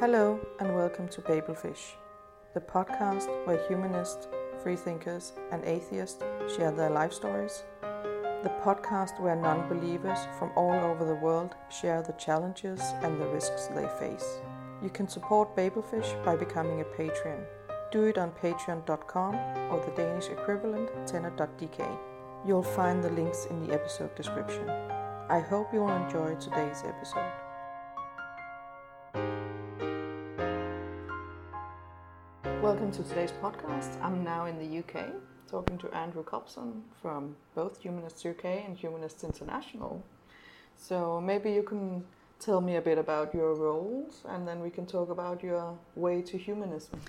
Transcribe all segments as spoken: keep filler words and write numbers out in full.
Hello and welcome to Babelfish, the podcast where humanists, freethinkers and atheists share their life stories, the podcast where non-believers from all over the world share the challenges and the risks they face. You can support Babelfish by becoming a patron. Do it on patreon dot com or the Danish equivalent tenor dot d k. You'll find the links in the episode description. I hope you will enjoy today's episode. Welcome to today's podcast. I'm now in the U K, talking to Andrew Copson from both Humanists U K and Humanists International. So maybe you can tell me a bit about your roles, and then we can talk about your way to humanism.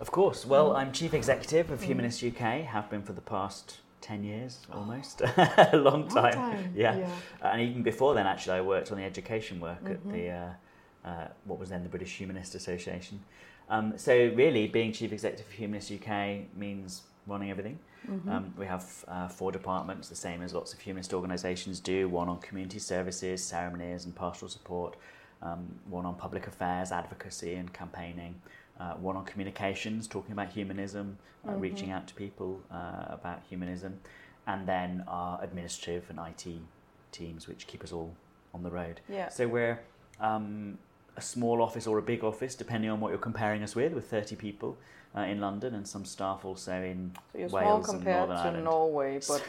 Of course. Well, mm. I'm Chief Executive of mm. Humanists U K, have been for the past ten years almost. Oh. a long, long time. time. Yeah. yeah. Uh, and even before then, actually, I worked on the education work mm-hmm. at the, uh, uh, what was then the British Humanist Association. Um, so really, being Chief Executive of Humanists U K means running everything. Mm-hmm. Um, we have uh, four departments, the same as lots of humanist organisations do, one on community services, ceremonies and pastoral support, um, one on public affairs, advocacy and campaigning, Uh, one on communications, talking about humanism, uh, mm-hmm. reaching out to people uh, about humanism, and then our administrative and I T teams, which keep us all on the road. Yeah. So we're um, a small office or a big office, depending on what you're comparing us with, with thirty people uh, in London and some staff also in so you're Wales small and Northern Ireland. Compared to Norway, but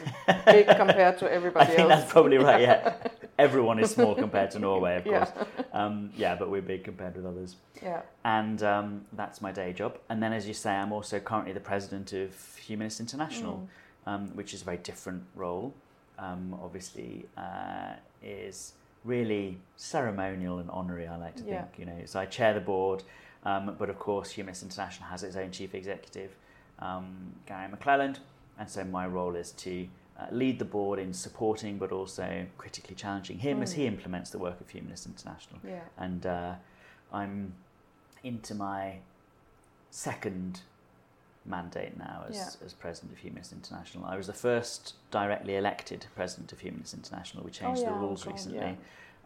big compared to everybody else. I think else. That's probably right, yeah. yeah. Everyone is small compared to Norway, of course. Yeah. Um, yeah, but we're big compared with others. Yeah. And um, that's my day job. And then, as you say, I'm also currently the president of Humanists International, mm. um, which is a very different role. Um, obviously, uh, is really ceremonial and honorary, I like to yeah. think. You know, so I chair the board, um, but of course, Humanists International has its own chief executive, um, Gary McClelland, and so my role is to Uh, lead the board in supporting but also critically challenging him mm. as he implements the work of Humanists International. Yeah. And uh, I'm into my second mandate now as, yeah. as president of Humanists International. I was the first directly elected president of Humanists International. We changed oh, yeah, the rules okay, recently.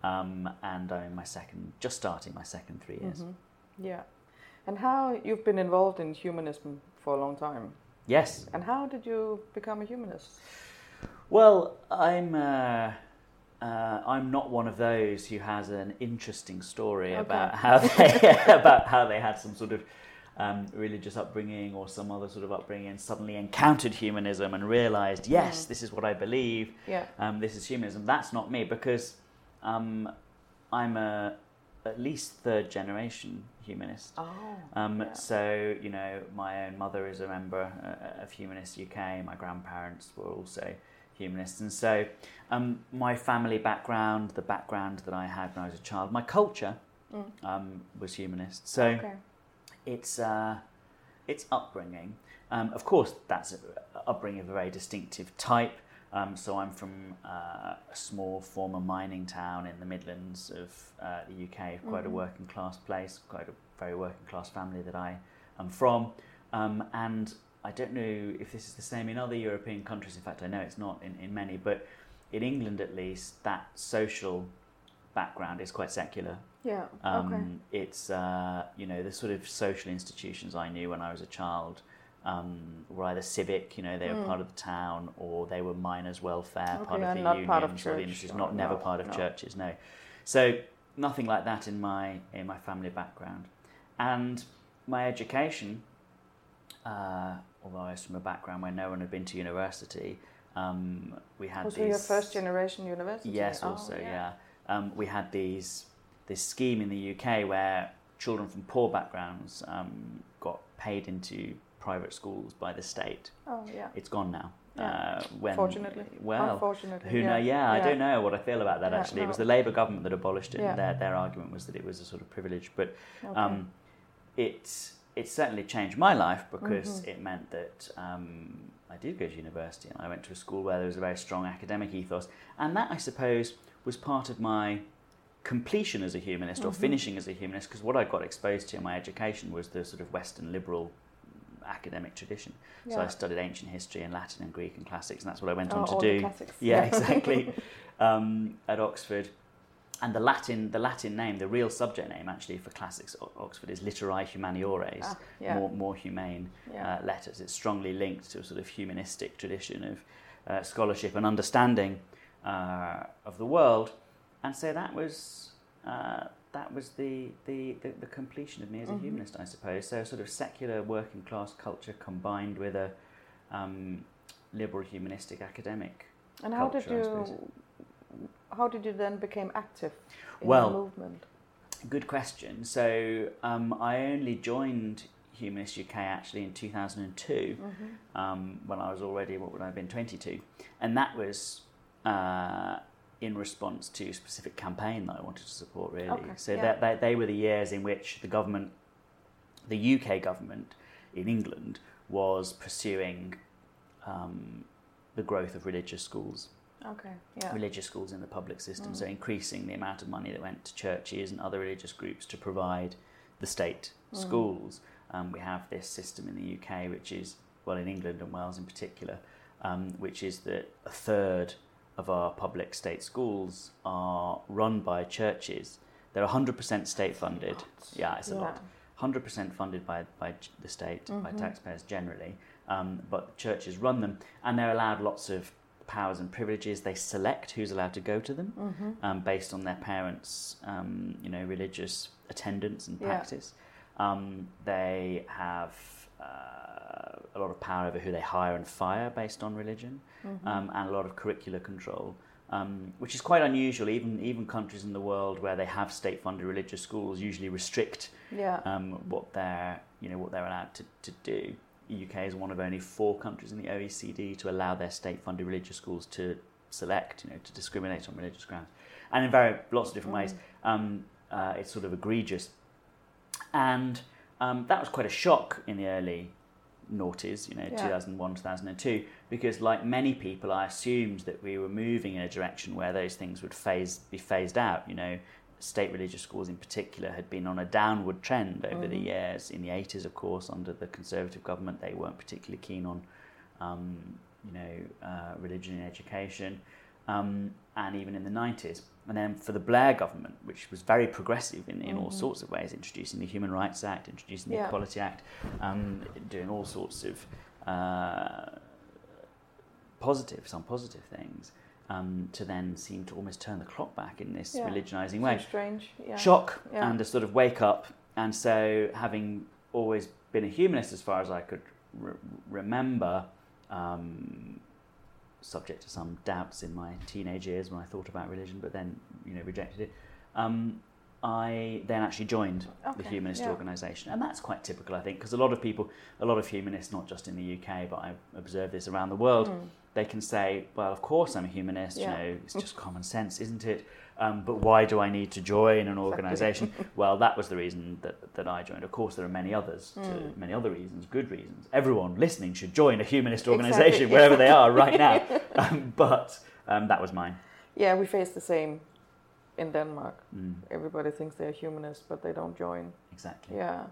Yeah. Um, and I'm in my second, just starting my second three years. Mm-hmm. Yeah. And how you've been involved in humanism for a long time. Yes. And how did you become a humanist? Well, I'm uh, uh, I'm not one of those who has an interesting story okay. about how they about how they had some sort of um, religious upbringing or some other sort of upbringing and suddenly encountered humanism and realised, yes, mm. this is what I believe. Yeah. Um, this is humanism. That's not me because um, I'm a at least third generation humanist. Oh, um, yeah. So, you know, my own mother is a member uh, of Humanists U K. My grandparents were also humanists. And so um, my family background, the background that I had when I was a child, my culture mm. um, was humanist. So okay. it's, uh, it's upbringing. Um, of course, that's an upbringing of a very distinctive type. Um, so I'm from uh, a small former mining town in the Midlands of uh, the U K, quite mm-hmm. a working class place, quite a very working class family that I am from. Um, and I don't know if this is the same in other European countries. In fact, I know it's not in, in many, but in England at least, that social background is quite secular. Yeah, um, okay. It's, uh, you know, the sort of social institutions I knew when I was a child Um, were either civic, you know, they were mm. part of the town, or they were miners' welfare, okay, part of the unions, part of church, or the industries, not no, never part of no. churches, no. So nothing like that in my in my family background, and my education, uh, although I was from a background where no one had been to university, um, we had. Was these, your first generation university? Yes, oh, also yeah. yeah. Um, we had these this scheme in the U K where children from poor backgrounds um, got paid into private schools by the state. Oh yeah, it's gone now. Yeah. Uh, when, Fortunately, well, unfortunately, who yeah. know? Yeah, yeah, I don't know what I feel about that. Yeah, actually, no. It was the Labour government that abolished it. Yeah. And their their argument was that it was a sort of privilege, but okay. um, it's it certainly changed my life because mm-hmm. it meant that um, I did go to university and I went to a school where there was a very strong academic ethos, and that I suppose was part of my completion as a humanist mm-hmm. or finishing as a humanist, because what I got exposed to in my education was the sort of Western liberal academic tradition. Yeah. So I studied ancient history and Latin and Greek and classics, and that's what I went oh, on to all do. The classics. Yeah, exactly. um, at Oxford, And the Latin, the Latin name, the real subject name actually for classics Oxford is Literae Humaniores, ah, yeah. more more humane yeah. uh, letters. It's strongly linked to a sort of humanistic tradition of uh, scholarship and understanding uh, of the world. And so that was uh, that was the, the, the, the completion of me as a mm-hmm. humanist, I suppose. So a sort of secular working class culture combined with a um, liberal humanistic academic. And how culture, did you? How did you then become active in well, the movement? Good question. So um, I only joined Humanists U K actually in two thousand two, mm-hmm. um, when I was already, what would I have been, twenty-two. And that was uh, in response to a specific campaign that I wanted to support, really. Okay. So yeah. that, that they were the years in which the government, the U K government in England, was pursuing um, the growth of religious schools. Okay. Yeah. Religious schools in the public system, mm. so increasing the amount of money that went to churches and other religious groups to provide the state mm. schools. Um, we have this system in the U K, which is, well, in England and Wales in particular, um, which is that a third of our public state schools are run by churches. They're one hundred percent state funded. Yeah, it's yeah. a lot. one hundred percent funded by, by the state, mm-hmm. by taxpayers generally, um, but churches run them, and they're allowed lots of powers and privileges. They select who's allowed to go to them, mm-hmm. um, based on their parents' um, you know, religious attendance and practice. Yeah. Um, they have uh, a lot of power over who they hire and fire based on religion, mm-hmm. um, and a lot of curricular control, um, which is quite unusual. Even even countries in the world where they have state-funded religious schools usually restrict yeah. um, what they're you know what they're allowed to, to do. U K is one of only four countries in the O E C D to allow their state-funded religious schools to select, you know, to discriminate on religious grounds, and in very lots of different mm. ways. Um, uh, it's sort of egregious, and um, that was quite a shock in the early noughties, you know, yeah. two thousand one, two thousand two, because like many people, I assumed that we were moving in a direction where those things would phase be phased out. You know, state religious schools in particular had been on a downward trend over mm. the years. In the eighties, of course, under the Conservative government, they weren't particularly keen on, um, you know, uh, religion in education, um, and even in the nineties. And then for the Blair government, which was very progressive in, in mm. all sorts of ways, introducing the Human Rights Act, introducing the yeah. Equality Act, um, doing all sorts of uh, positive, some positive things. Um, to then seem to almost turn the clock back in this yeah. religionising way. So strange, yeah. Shock yeah. and a sort of wake up. And so, having always been a humanist as far as I could re- remember, um, subject to some doubts in my teenage years when I thought about religion, but then you know rejected it. Um, I then actually joined okay, the humanist yeah. organisation, and that's quite typical, I think, because a lot of people, a lot of humanists, not just in the U K, but I observe this around the world. Mm. They can say, well, of course I'm a humanist, yeah. you know, it's just common sense, isn't it? Um, but why do I need to join an organisation? Exactly. Well, that was the reason that, that I joined. Of course, there are many others, mm. to, many other reasons, good reasons. Everyone listening should join a humanist organisation exactly. wherever exactly. they are right now. Um, but um, that was mine. Yeah, we face the same in Denmark. Mm. Everybody thinks they're humanists, but they don't join. Exactly. Yeah.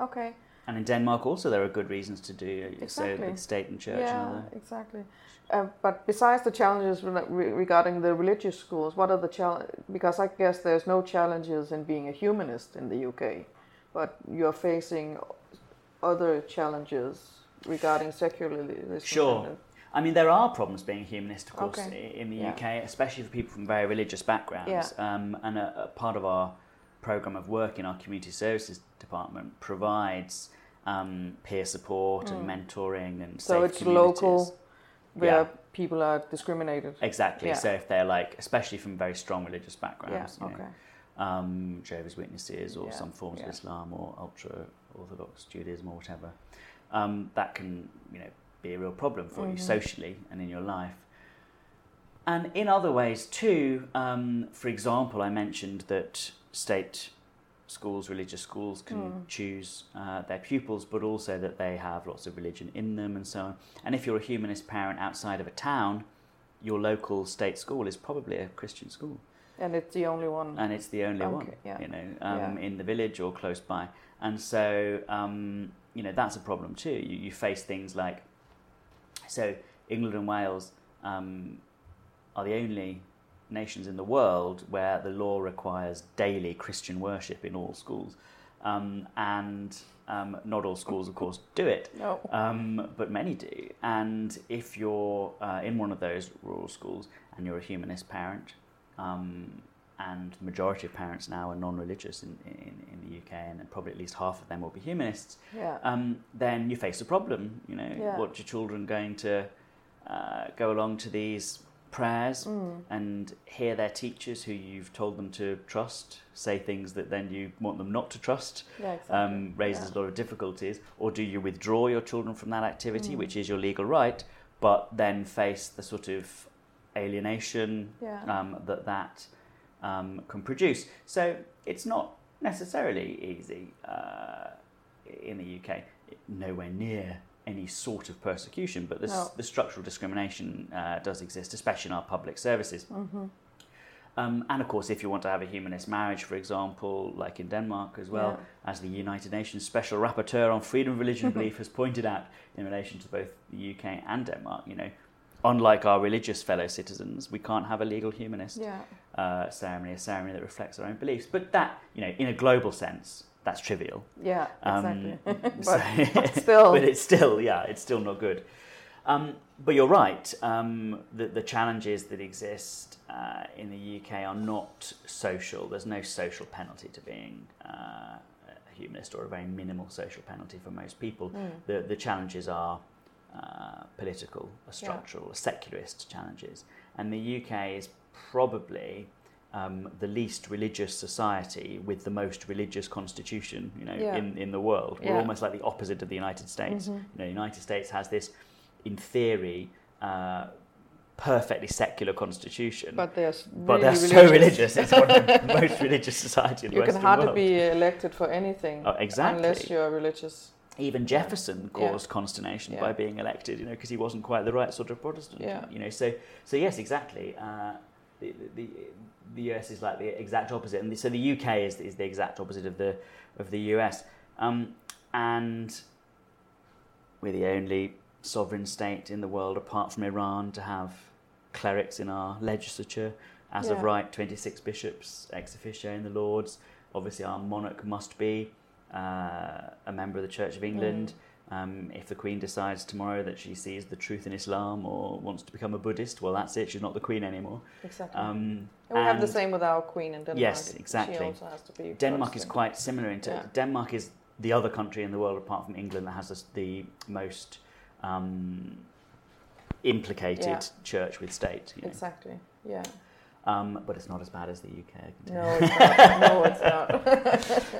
Okay. And in Denmark also there are good reasons to do exactly. so with state and church yeah, and other. Yeah, exactly. Uh, but besides the challenges re- regarding the religious schools, what are the challenges? Because I guess there's no challenges in being a humanist in the U K, but you're facing other challenges regarding secularism. Sure. I mean, there are problems being a humanist, of course, okay. in the yeah. U K, especially for people from very religious backgrounds. Yeah. Um, and a, a part of our programme of work in our community services department provides um, peer support mm. and mentoring and so safe communities. So it's local where yeah. people are discriminated. Exactly. Yeah. So if they're like, especially from very strong religious backgrounds, yeah. you okay. know, um, Jehovah's Witnesses or yeah. some forms yeah. of Islam or ultra-Orthodox Judaism or whatever, um, that can, you know, be a real problem for mm-hmm. you socially and in your life. And in other ways too, um, for example, I mentioned that state schools, religious schools can mm. choose uh, their pupils, but also that they have lots of religion in them and so on. And if you're a humanist parent outside of a town, your local state school is probably a Christian school. And it's the only one. And it's the only okay, one, yeah. you know, um, yeah. in the village or close by. And so, um, you know, that's a problem too. You, you face things like, so England and Wales um, are the only nations in the world where the law requires daily Christian worship in all schools. Um, and um, not all schools, of course, do it, no. um, but many do. And if you're uh, in one of those rural schools and you're a humanist parent, um, and the majority of parents now are non-religious in, in, in the U K, and then probably at least half of them will be humanists, yeah. um, then you face a problem. You know, yeah. What are your children going to uh, go along to these prayers mm. and hear their teachers who you've told them to trust say things that then you want them not to trust, yeah, exactly. um, raises yeah. a lot of difficulties. Or do you withdraw your children from that activity, mm. which is your legal right, but then face the sort of alienation yeah. um, that that um, can produce? So it's not necessarily easy uh, in the U K, nowhere near any sort of persecution, but this, no. the structural discrimination uh, does exist, especially in our public services. Mm-hmm. Um, and of course, if you want to have a humanist marriage, for example, like in Denmark as well, yeah. as the United Nations Special Rapporteur on Freedom of Religion and Belief has pointed out in relation to both the U K and Denmark, you know, unlike our religious fellow citizens, we can't have a legal humanist yeah. uh, ceremony, a ceremony that reflects our own beliefs. But that, you know, in a global sense, that's trivial. Yeah, exactly. Um, but, so, but still. But it's still, yeah, it's still not good. Um, but you're right. Um, the, the challenges that exist uh, in the U K are not social. There's no social penalty to being uh, a humanist, or a very minimal social penalty for most people. Mm. The, the challenges are uh, political, or structural, yeah. or secularist challenges. And the U K is probably... Um, the least religious society with the most religious constitution, you know, yeah. in, in the world. We're yeah. almost like the opposite of the United States. Mm-hmm. You know, the United States has this, in theory, uh, perfectly secular constitution. But they're, really but they're religious. so religious. It's one of the most religious society in the Western world. You can hardly be elected for anything oh, exactly. unless you're religious. Even Jefferson caused yeah. consternation yeah. by being elected, you know, because he wasn't quite the right sort of Protestant. Yeah. You know, so so yes, exactly. Uh, the, the the U S is like the exact opposite, and so the U K is is the exact opposite of the of the U S, um, and we're the only sovereign state in the world, apart from Iran, to have clerics in our legislature as yeah. of right. twenty-six bishops ex officio in the Lords. Obviously, our monarch must be uh, a member of the Church of England. Mm. Um, if the Queen decides tomorrow that she sees the truth in Islam or wants to become a Buddhist, well, that's it. She's not the Queen anymore. Exactly. Um, and we and have the same with our Queen in Denmark. Yes, exactly. She also has to be Denmark Protestant. Is quite similar. In yeah. Denmark is the other country in the world, apart from England, that has the most um, implicated yeah. church with state. You know? Exactly, yeah. Um, but it's not as bad as the U K. No, it's not. No, it's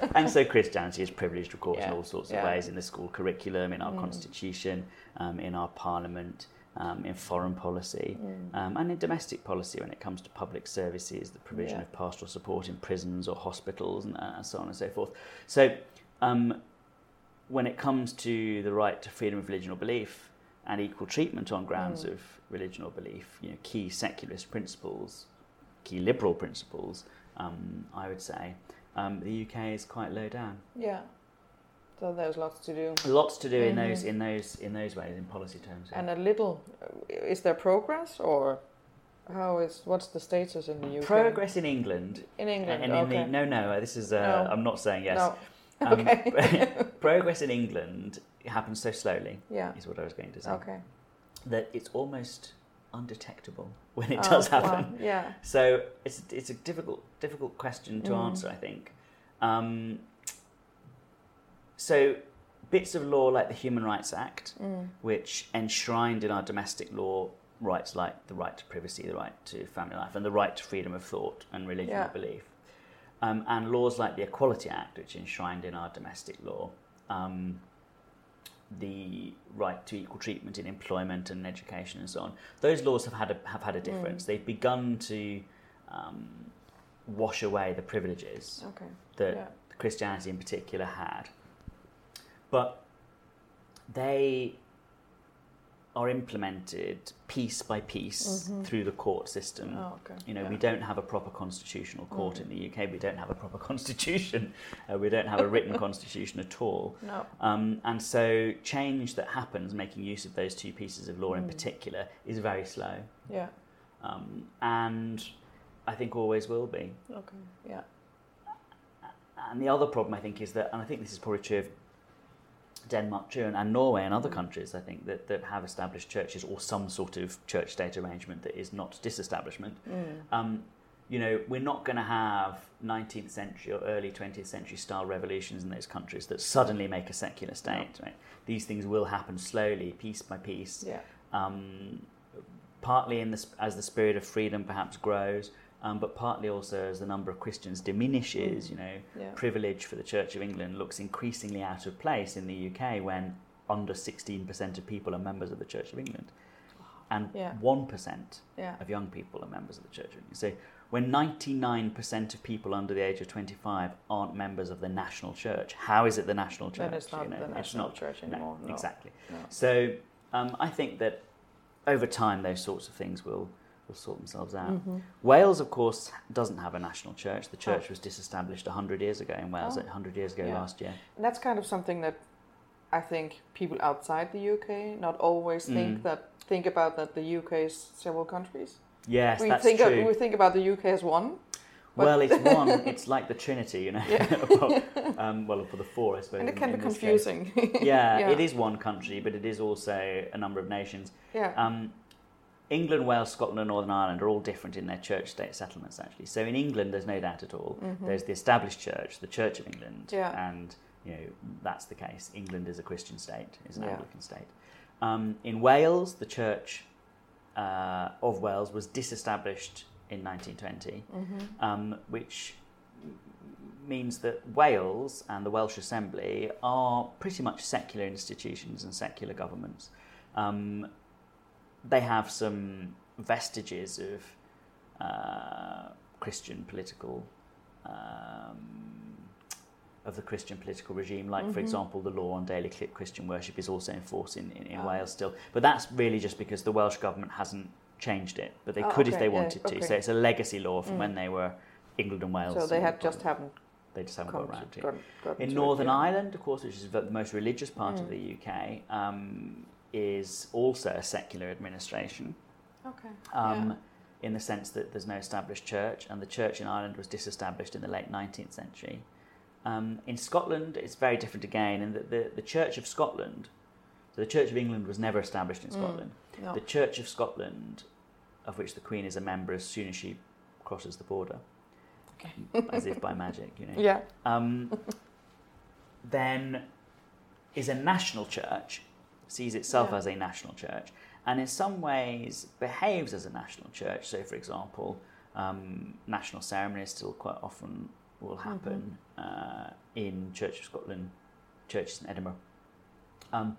not. And so Christianity is privileged, of course, yeah. in all sorts of yeah. ways, in the school curriculum, in our mm. constitution, um, in our parliament, um, in foreign policy, mm. um, and in domestic policy when it comes to public services, the provision yeah. of pastoral support in prisons or hospitals, and uh, so on and so forth. So um, when it comes to the right to freedom of religion or belief, and equal treatment on grounds mm. of religion or belief, you know, key secularist principles... key liberal principles, um, I would say, um, the U K is quite low down. Yeah, so there's lots to do. Lots to do mm-hmm. in those in those in those ways in policy terms. Yeah. And a little, is there progress or how is what's the status in the U K? Progress in England. In England, and in okay. The, no, no, this is uh, no. I'm not saying yes. No. Um, okay. Progress in England happens so slowly. Yeah, is what I was going to say. Okay, that it's almost undetectable when it oh, does happen. Wow. Yeah. So it's it's a difficult difficult question to mm. answer, I think. Um, so bits of law like the Human Rights Act, mm. which enshrined in our domestic law rights like the right to privacy, the right to family life, and the right to freedom of thought and religion yeah. and belief, um, and laws like the Equality Act, which enshrined in our domestic law, um, the right to equal treatment in employment and education and so on. Those laws have had a, have had a difference. Mm. They've begun to um, wash away the privileges okay. that yeah. Christianity in particular had. But they are implemented piece by piece mm-hmm. through the court system. Oh, okay. You know, yeah. we don't have a proper constitutional court mm-hmm. in the U K. We don't have a proper constitution. Uh, we don't have a written constitution at all. No. Um, and so change that happens, making use of those two pieces of law mm. in particular, is very slow. Yeah. Um, and I think always will be. Okay, yeah. And the other problem, I think, is that, and I think this is probably true of Denmark too, and, and Norway and other countries, I think, that, that have established churches or some sort of church-state arrangement that is not disestablishment. Mm. Um, you know, we're not going to have nineteenth century or early twentieth century style revolutions in those countries that suddenly make a secular state, no. right? These things will happen slowly, piece by piece, yeah. um, partly in the, as the spirit of freedom perhaps grows, Um, but partly also as the number of Christians diminishes, you know, yeah. privilege for the Church of England looks increasingly out of place in the U K when under sixteen percent of people are members of the Church of England. And yeah. one percent yeah. of young people are members of the Church of England. So when ninety-nine percent of people under the age of twenty-five aren't members of the national church, how is it the national church? Then it's not you know? the national it's not, church anymore. No, no. Exactly. No. So um, I think that over time those sorts of things will... will sort themselves out. Mm-hmm. Wales, of course, doesn't have a national church. The church oh. was disestablished one hundred years ago in Wales, oh. one hundred years ago yeah. last year. And that's kind of something that I think people outside the U K not always mm. think that think about that the U K's several countries. Yes, we that's think true. Of, we think about the U K as one. Well, it's one. It's like the Trinity, you know. Yeah. well, um, well, for the four, I suppose. And it can in, be in confusing. yeah, yeah, it is one country, but it is also a number of nations. Yeah. Um, England, Wales, Scotland and Northern Ireland are all different in their church-state settlements, actually. So in England, there's no doubt at all. Mm-hmm. There's the established church, the Church of England, yeah. and you know that's the case. England is a Christian state, is an yeah. Anglican state. Um, in Wales, the Church uh, of Wales was disestablished in nineteen twenty, mm-hmm. um, which means that Wales and the Welsh Assembly are pretty much secular institutions and secular governments. Um, They have some vestiges of uh, Christian political, um, of the Christian political regime. Like, mm-hmm. for example, the law on daily Christian worship is also in force in, in, in oh. Wales still. But that's really just because the Welsh government hasn't changed it. But they oh, could okay, if they wanted yeah, okay. to. So it's a legacy law from mm. when they were England and Wales. So they had just haven't. They just haven't got around to got, got in Northern it. In Northern Ireland, of course, which is the most religious part mm. of the U K. Um, is also a secular administration, okay. um, yeah. in the sense that there's no established church, and the church in Ireland was disestablished in the late nineteenth century. Um, in Scotland, it's very different again, in that the, the Church of Scotland, so the Church of England was never established in Scotland. Mm, no. The Church of Scotland, of which the Queen is a member as soon as she crosses the border, okay. as if by magic, you know. Yeah. Um, then is a national church, sees itself yeah. as a national church, and in some ways behaves as a national church. So, for example, um, national ceremonies still quite often will happen mm-hmm. uh, in Church of Scotland, churches in Edinburgh. Um,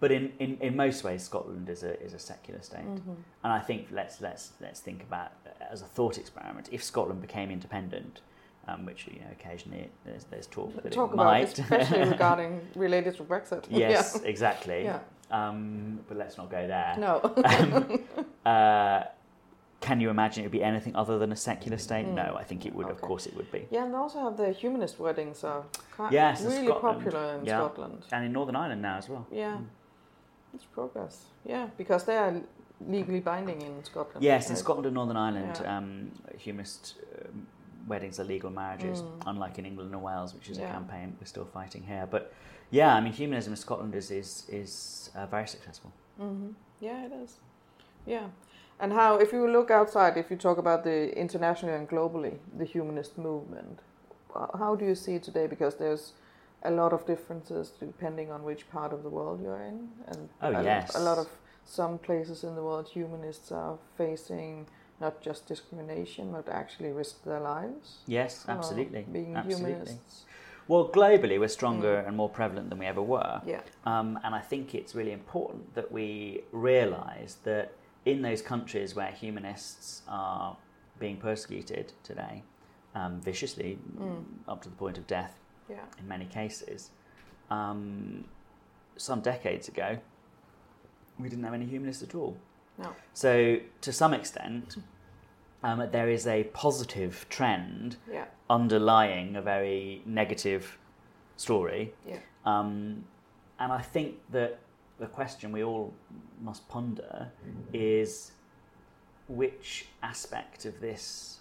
but in, in, in most ways, Scotland is a is a secular state, mm-hmm. and I think let's let's let's think about as a thought experiment if Scotland became independent. Um, which you know, occasionally there's, there's talk that talk it about might, it, especially regarding related to Brexit. Yes, yeah. exactly. Yeah. Um, but let's not go there. No. um, uh, can you imagine it would be anything other than a secular state? Mm. No, I think it would. Okay. Of course, it would be. Yeah, and they also have the humanist wordings are yes, really Scotland. popular in yeah. Scotland and in Northern Ireland now as well. Yeah, mm. it's progress. Yeah, because they are legally binding in Scotland. Yes, right? In Scotland and Northern Ireland, yeah. um, humanist. Um, Weddings are legal marriages, mm. unlike in England and Wales, which is yeah. a campaign we're still fighting here. But yeah, I mean, humanism in Scotland is is is uh, very successful. Mm-hmm. Yeah, it is. Yeah, and how if you look outside, if you talk about the internationally and globally, the humanist movement, how do you see it today? Because there's a lot of differences depending on which part of the world you're in, and oh, a, yes. lot, a lot of some places in the world, humanists are facing. Not just discrimination, but actually risk their lives. Yes, absolutely. Being absolutely. humanists. Well, globally, we're stronger mm. and more prevalent than we ever were. Yeah. Um, and I think it's really important that we realise that in those countries where humanists are being persecuted today, um, viciously, mm. up to the point of death yeah. in many cases, um, some decades ago, we didn't have any humanists at all. No. So, to some extent, um, there is a positive trend yeah. underlying a very negative story. Yeah. Um, and I think that the question we all must ponder is which aspect of this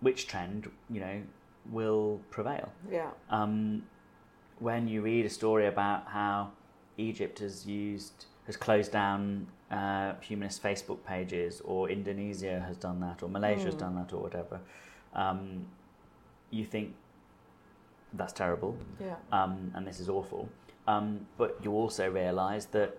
which trend, you know, will prevail. Yeah. Um, when you read a story about how Egypt has used, has closed down uh, humanist Facebook pages, or Indonesia has done that, or Malaysia mm. has done that, or whatever, um, you think that's terrible, yeah. um, and this is awful. Um, but you also realise that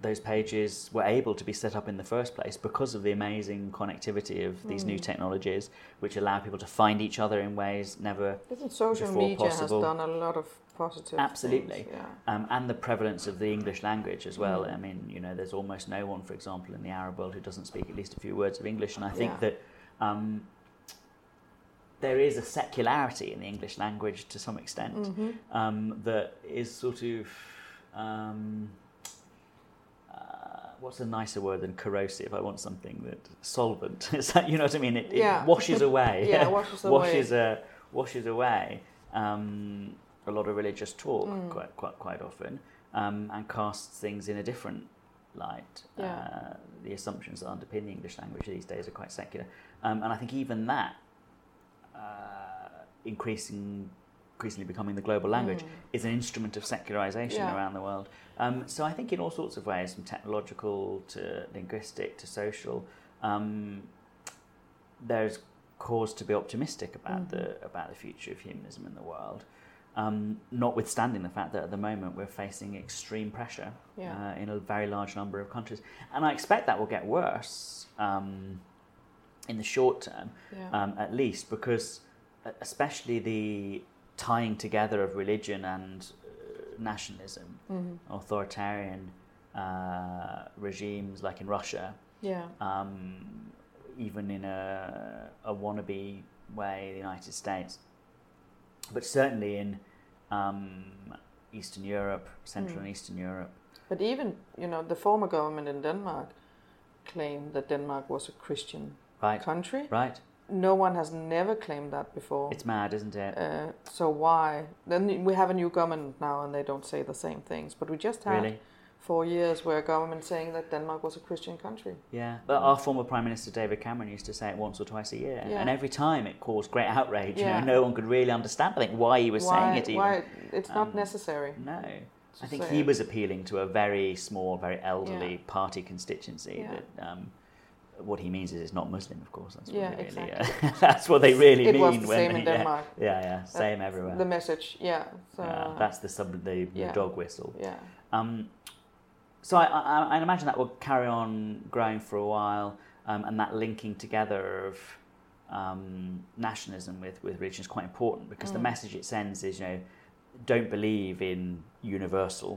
those pages were able to be set up in the first place because of the amazing connectivity of these mm. new technologies, which allow people to find each other in ways never before social media possible. Has done a lot of positive absolutely things, yeah. um, and the prevalence of the English language as well. Mm. I mean, you know, there's almost no one, for example, in the Arab world who doesn't speak at least a few words of English, and I think yeah. that um, there is a secularity in the English language to some extent, mm-hmm. um, that is sort of... Um, what's a nicer word than corrosive? I want something that solvent. Is that, you know what I mean? It, yeah. it washes away. yeah, it washes away. washes, uh, washes away um, a lot of religious talk mm. quite, quite, quite often, um, and casts things in a different light. Yeah. Uh, the assumptions that underpin the English language these days are quite secular, um, and I think even that uh, increasing. increasingly becoming the global language, mm. is an instrument of secularisation yeah. around the world. Um, so I think in all sorts of ways, from technological to linguistic to social, um, there's cause to be optimistic about mm. the about the future of humanism in the world, um, notwithstanding the fact that at the moment we're facing extreme pressure yeah. uh, in a very large number of countries. And I expect that will get worse um, in the short term, yeah. um, at least, because especially the tying together of religion and uh, nationalism, mm-hmm. authoritarian uh, regimes like in Russia, yeah. um, even in a, a wannabe way, the United States, but certainly in um, Eastern Europe, Central mm. and Eastern Europe. But even, you know, the former government in Denmark claimed that Denmark was a Christian right. country. Right. No one has never claimed that before. It's mad, isn't it? Uh, so why? Then we have a new government now, and they don't say the same things. But we just had really? four years where a government saying that Denmark was a Christian country. Yeah, but our former Prime Minister David Cameron used to say it once or twice a year, yeah. and every time it caused great outrage. Yeah. You know, no one could really understand, I think, why he was why, saying it. Even why? It's not um, necessary. No, I think he it. was appealing to a very small, very elderly yeah. party constituency yeah. that. Um, What he means is it's not Muslim, of course. That's what yeah, they really, exactly. uh, that's what they really it mean. It was the when same they, in Denmark. Yeah, yeah, yeah same that's everywhere. The message, yeah. So yeah, that's the sub, the, yeah. the dog whistle. Yeah. Um, so I, I, I imagine that will carry on growing for a while, um, and that linking together of um, nationalism with with religion is quite important, because mm. the message it sends is, you know, don't believe in universal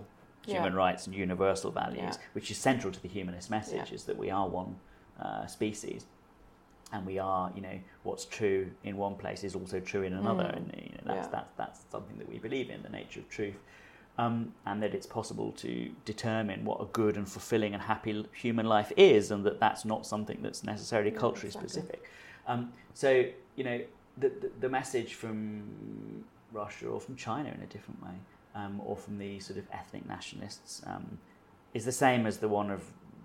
human yeah. rights and universal values, yeah. which is central to the humanist message, yeah. is that we are one. Uh, species, and we are, you know, what's true in one place is also true in another, mm. and you know, that's, yeah. that's that's something that we believe in, the nature of truth, um, and that it's possible to determine what a good and fulfilling and happy human life is, and that that's not something that's necessarily yeah, culturally exactly. specific. Um, so, you know, the, the the message from Russia or from China in a different way, um, or from the sort of ethnic nationalists, um, is the same as the one of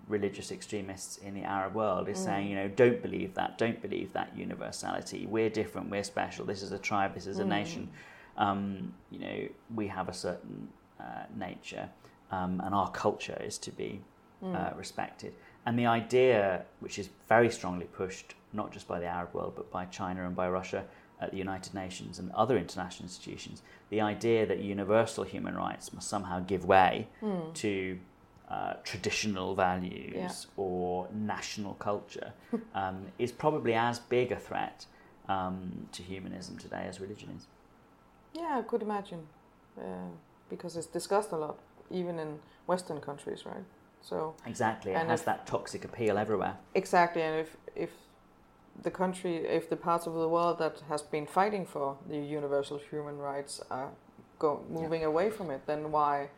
religious extremists in the Arab world, is mm. saying, you know, don't believe that, don't believe that universality. We're different, we're special, this is a tribe, this is a mm. nation. Um, you know, we have a certain uh, nature, um, and our culture is to be mm. uh, respected. And the idea, which is very strongly pushed, not just by the Arab world, but by China and by Russia, at the United Nations and other international institutions, the idea that universal human rights must somehow give way mm. to Uh, traditional values yeah. or national culture um, is probably as big a threat um, to humanism today as religion is. Yeah, I could imagine, uh, because it's discussed a lot, even in Western countries, right? So exactly, it has if, that toxic appeal everywhere. Exactly, and if if the country, if the parts of the world that has been fighting for the universal human rights are go, moving yeah. away from it, then why?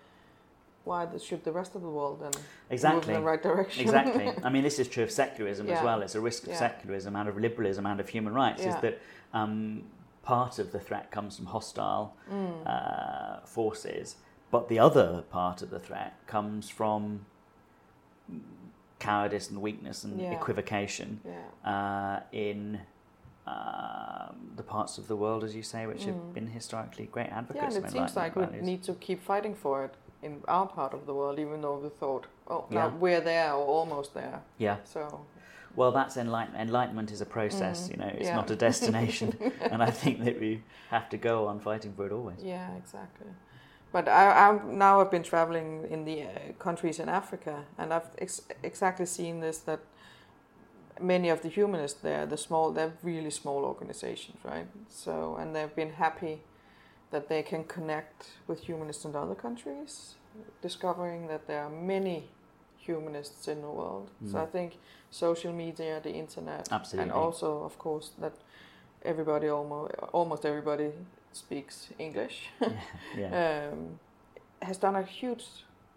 Why should the rest of the world then exactly. move in the right direction? Exactly. I mean, this is true of secularism yeah. as well. It's a risk of yeah. secularism and of liberalism and of human rights, yeah. is that um, part of the threat comes from hostile mm. uh, forces, but the other part of the threat comes from cowardice and weakness and yeah. equivocation yeah. Uh, in um, the parts of the world, as you say, which mm. have been historically great advocates. Yeah, and it seems like we need to keep fighting for it in our part of the world, even though we thought, oh, yeah. now we're there or almost there. Yeah. So. Well, that's enlightenment. Enlightenment is a process, mm-hmm. you know, it's yeah. not a destination. And I think that we have to go on fighting for it always. Yeah, exactly. But I, I now I've been traveling in the uh, countries in Africa, and I've ex- exactly seen this, that many of the humanists there, the small, they're really small organizations, right? So, and they've been happy that they can connect with humanists in other countries, discovering that there are many humanists in the world. Mm. So I think social media, the internet, Absolutely. And also, of course, that everybody, almost, almost everybody speaks English, yeah, yeah. um, has done a huge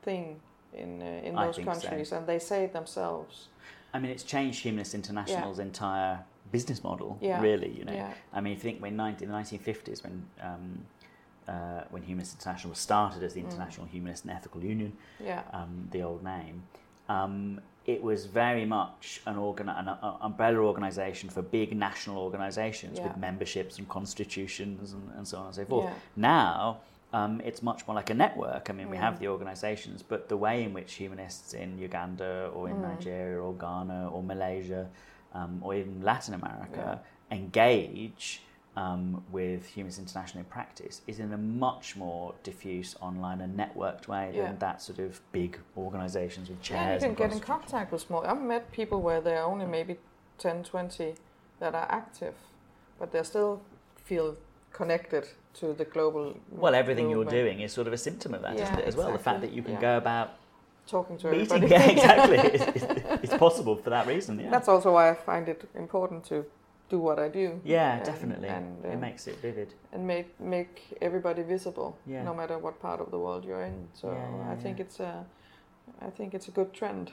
thing in uh, in those countries, so. And they say it themselves. I mean, it's changed Humanists International's yeah. entire business model, yeah. really, you know. Yeah. I mean, if you think when in the nineteen fifties, when um, uh, when Humanists International was started as the International mm. Humanist and Ethical Union, yeah. um, the old name, um, it was very much an, organi- an uh, umbrella organisation for big national organisations yeah. with memberships and constitutions and, and so on and so forth. Yeah. Now, um, it's much more like a network. I mean, mm. we have the organisations, but the way in which humanists in Uganda or in mm. Nigeria or Ghana or Malaysia um, or even Latin America yeah. engage um, with Humanists International in practice is in a much more diffuse online and networked way yeah. than that sort of big organisations with chairs. Yeah, you can get in contact with small. I've met people where there are only maybe ten, twenty that are active, but they still feel connected to the global. Well, everything movement. You're doing is sort of a symptom of that, yeah, isn't it? As exactly. well, the fact that you can yeah. go about talking to everybody. Yeah, exactly. it's, it's possible for that reason. Yeah. That's also why I find it important to do what I do. Yeah, and, definitely. And, um, it makes it vivid. And make make everybody visible, yeah. no matter what part of the world you're in. So yeah, yeah, I think yeah. it's a, I think it's a good trend.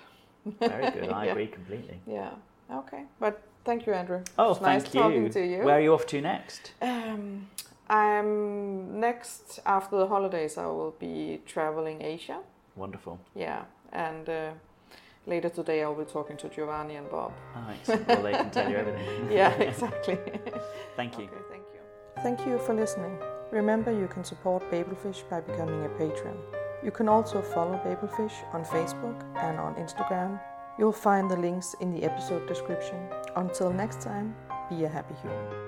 Very good. I yeah. agree completely. Yeah. Okay, but. Thank you, Andrew. Oh, it's thank nice you. Talking to you. Where are you off to next? Um, I'm next after the holidays. I will be traveling Asia. Wonderful. Yeah, and uh, later today I'll be talking to Giovanni and Bob. Oh, excellent. Well, they can tell you everything. Yeah, exactly. Thank you. Okay, thank you. Thank you for listening. Remember, you can support Babelfish by becoming a patron. You can also follow Babelfish on Facebook and on Instagram. You'll find the links in the episode description. Until next time, be a happy human.